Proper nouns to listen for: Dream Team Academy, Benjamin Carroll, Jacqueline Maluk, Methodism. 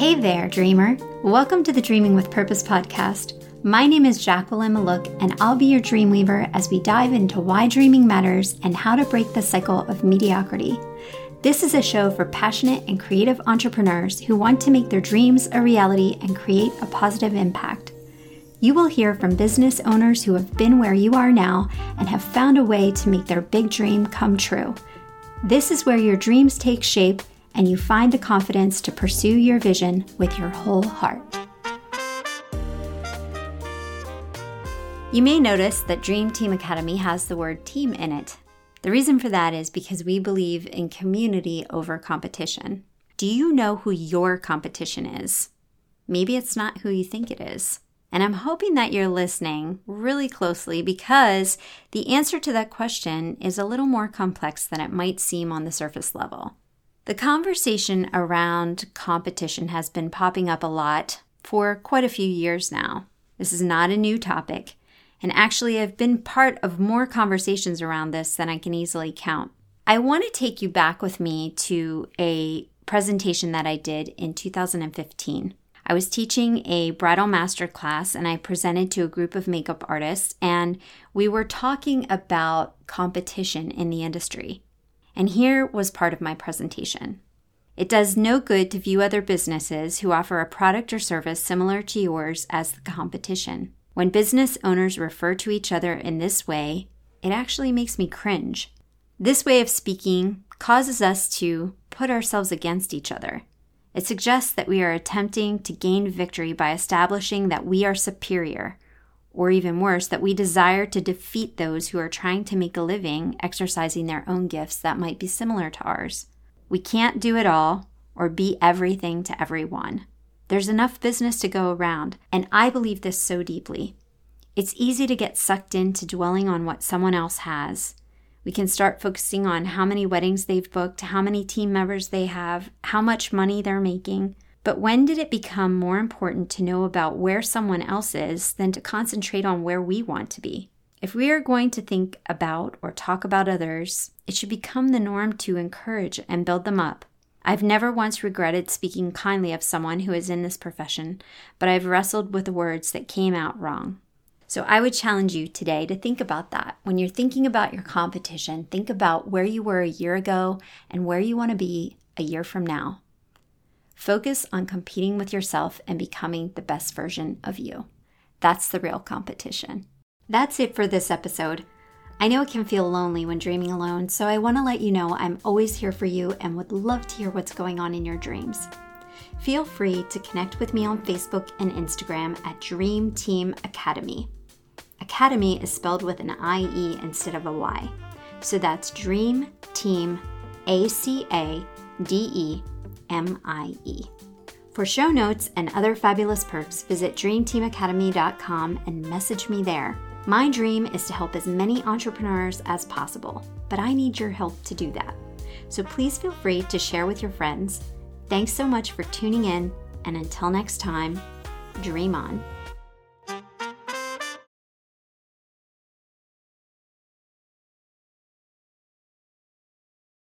Hey there, dreamer. Welcome to the Dreaming with Purpose podcast. My name is Jacqueline Maluk, and I'll be your dreamweaver as we dive into why dreaming matters and how to break the cycle of mediocrity. This is a show for passionate and creative entrepreneurs who want to make their dreams a reality and create a positive impact. You will hear from business owners who have been where you are now and have found a way to make their big dream come true. This is where your dreams take shape and you find the confidence to pursue your vision with your whole heart. You may notice that Dream Team Academy has the word team in it. The reason for that is because we believe in community over competition. Do you know who your competition is? Maybe it's not who you think it is. And I'm hoping that you're listening really closely because the answer to that question is a little more complex than it might seem on the surface level. The conversation around competition has been popping up a lot for quite a few years now. This is not a new topic. And actually, I've been part of more conversations around this than I can easily count. I want to take you back with me to a presentation that I did in 2015. I was teaching a bridal master class, and I presented to a group of makeup artists, and we were talking about competition in the industry. And here was part of my presentation. It does no good to view other businesses who offer a product or service similar to yours as the competition. When business owners refer to each other in this way, it actually makes me cringe. This way of speaking causes us to put ourselves against each other. It suggests that we are attempting to gain victory by establishing that we are superior, or even worse, that we desire to defeat those who are trying to make a living exercising their own gifts that might be similar to ours. We can't do it all or be everything to everyone. There's enough business to go around, and I believe this so deeply. It's easy to get sucked into dwelling on what someone else has. We can start focusing on how many weddings they've booked, how many team members they have, how much money they're making. But when did it become more important to know about where someone else is than to concentrate on where we want to be? If we are going to think about or talk about others, it should become the norm to encourage and build them up. I've never once regretted speaking kindly of someone who is in this profession, but I've wrestled with the words that came out wrong. So I would challenge you today to think about that. When you're thinking about your competition, think about where you were a year ago and where you want to be a year from now. Focus on competing with yourself and becoming the best version of you. That's the real competition. That's it for this episode. I know it can feel lonely when dreaming alone, so I want to let you know I'm always here for you and would love to hear what's going on in your dreams. Feel free to connect with me on Facebook and Instagram at Dream Team Academy. Academy is spelled with an I-E instead of a Y. So that's Dream Team Academie. For show notes and other fabulous perks, visit dreamteamacademy.com and message me there. My dream is to help as many entrepreneurs as possible, but I need your help to do that. So please feel free to share with your friends. Thanks so much for tuning in, and until next time, dream on.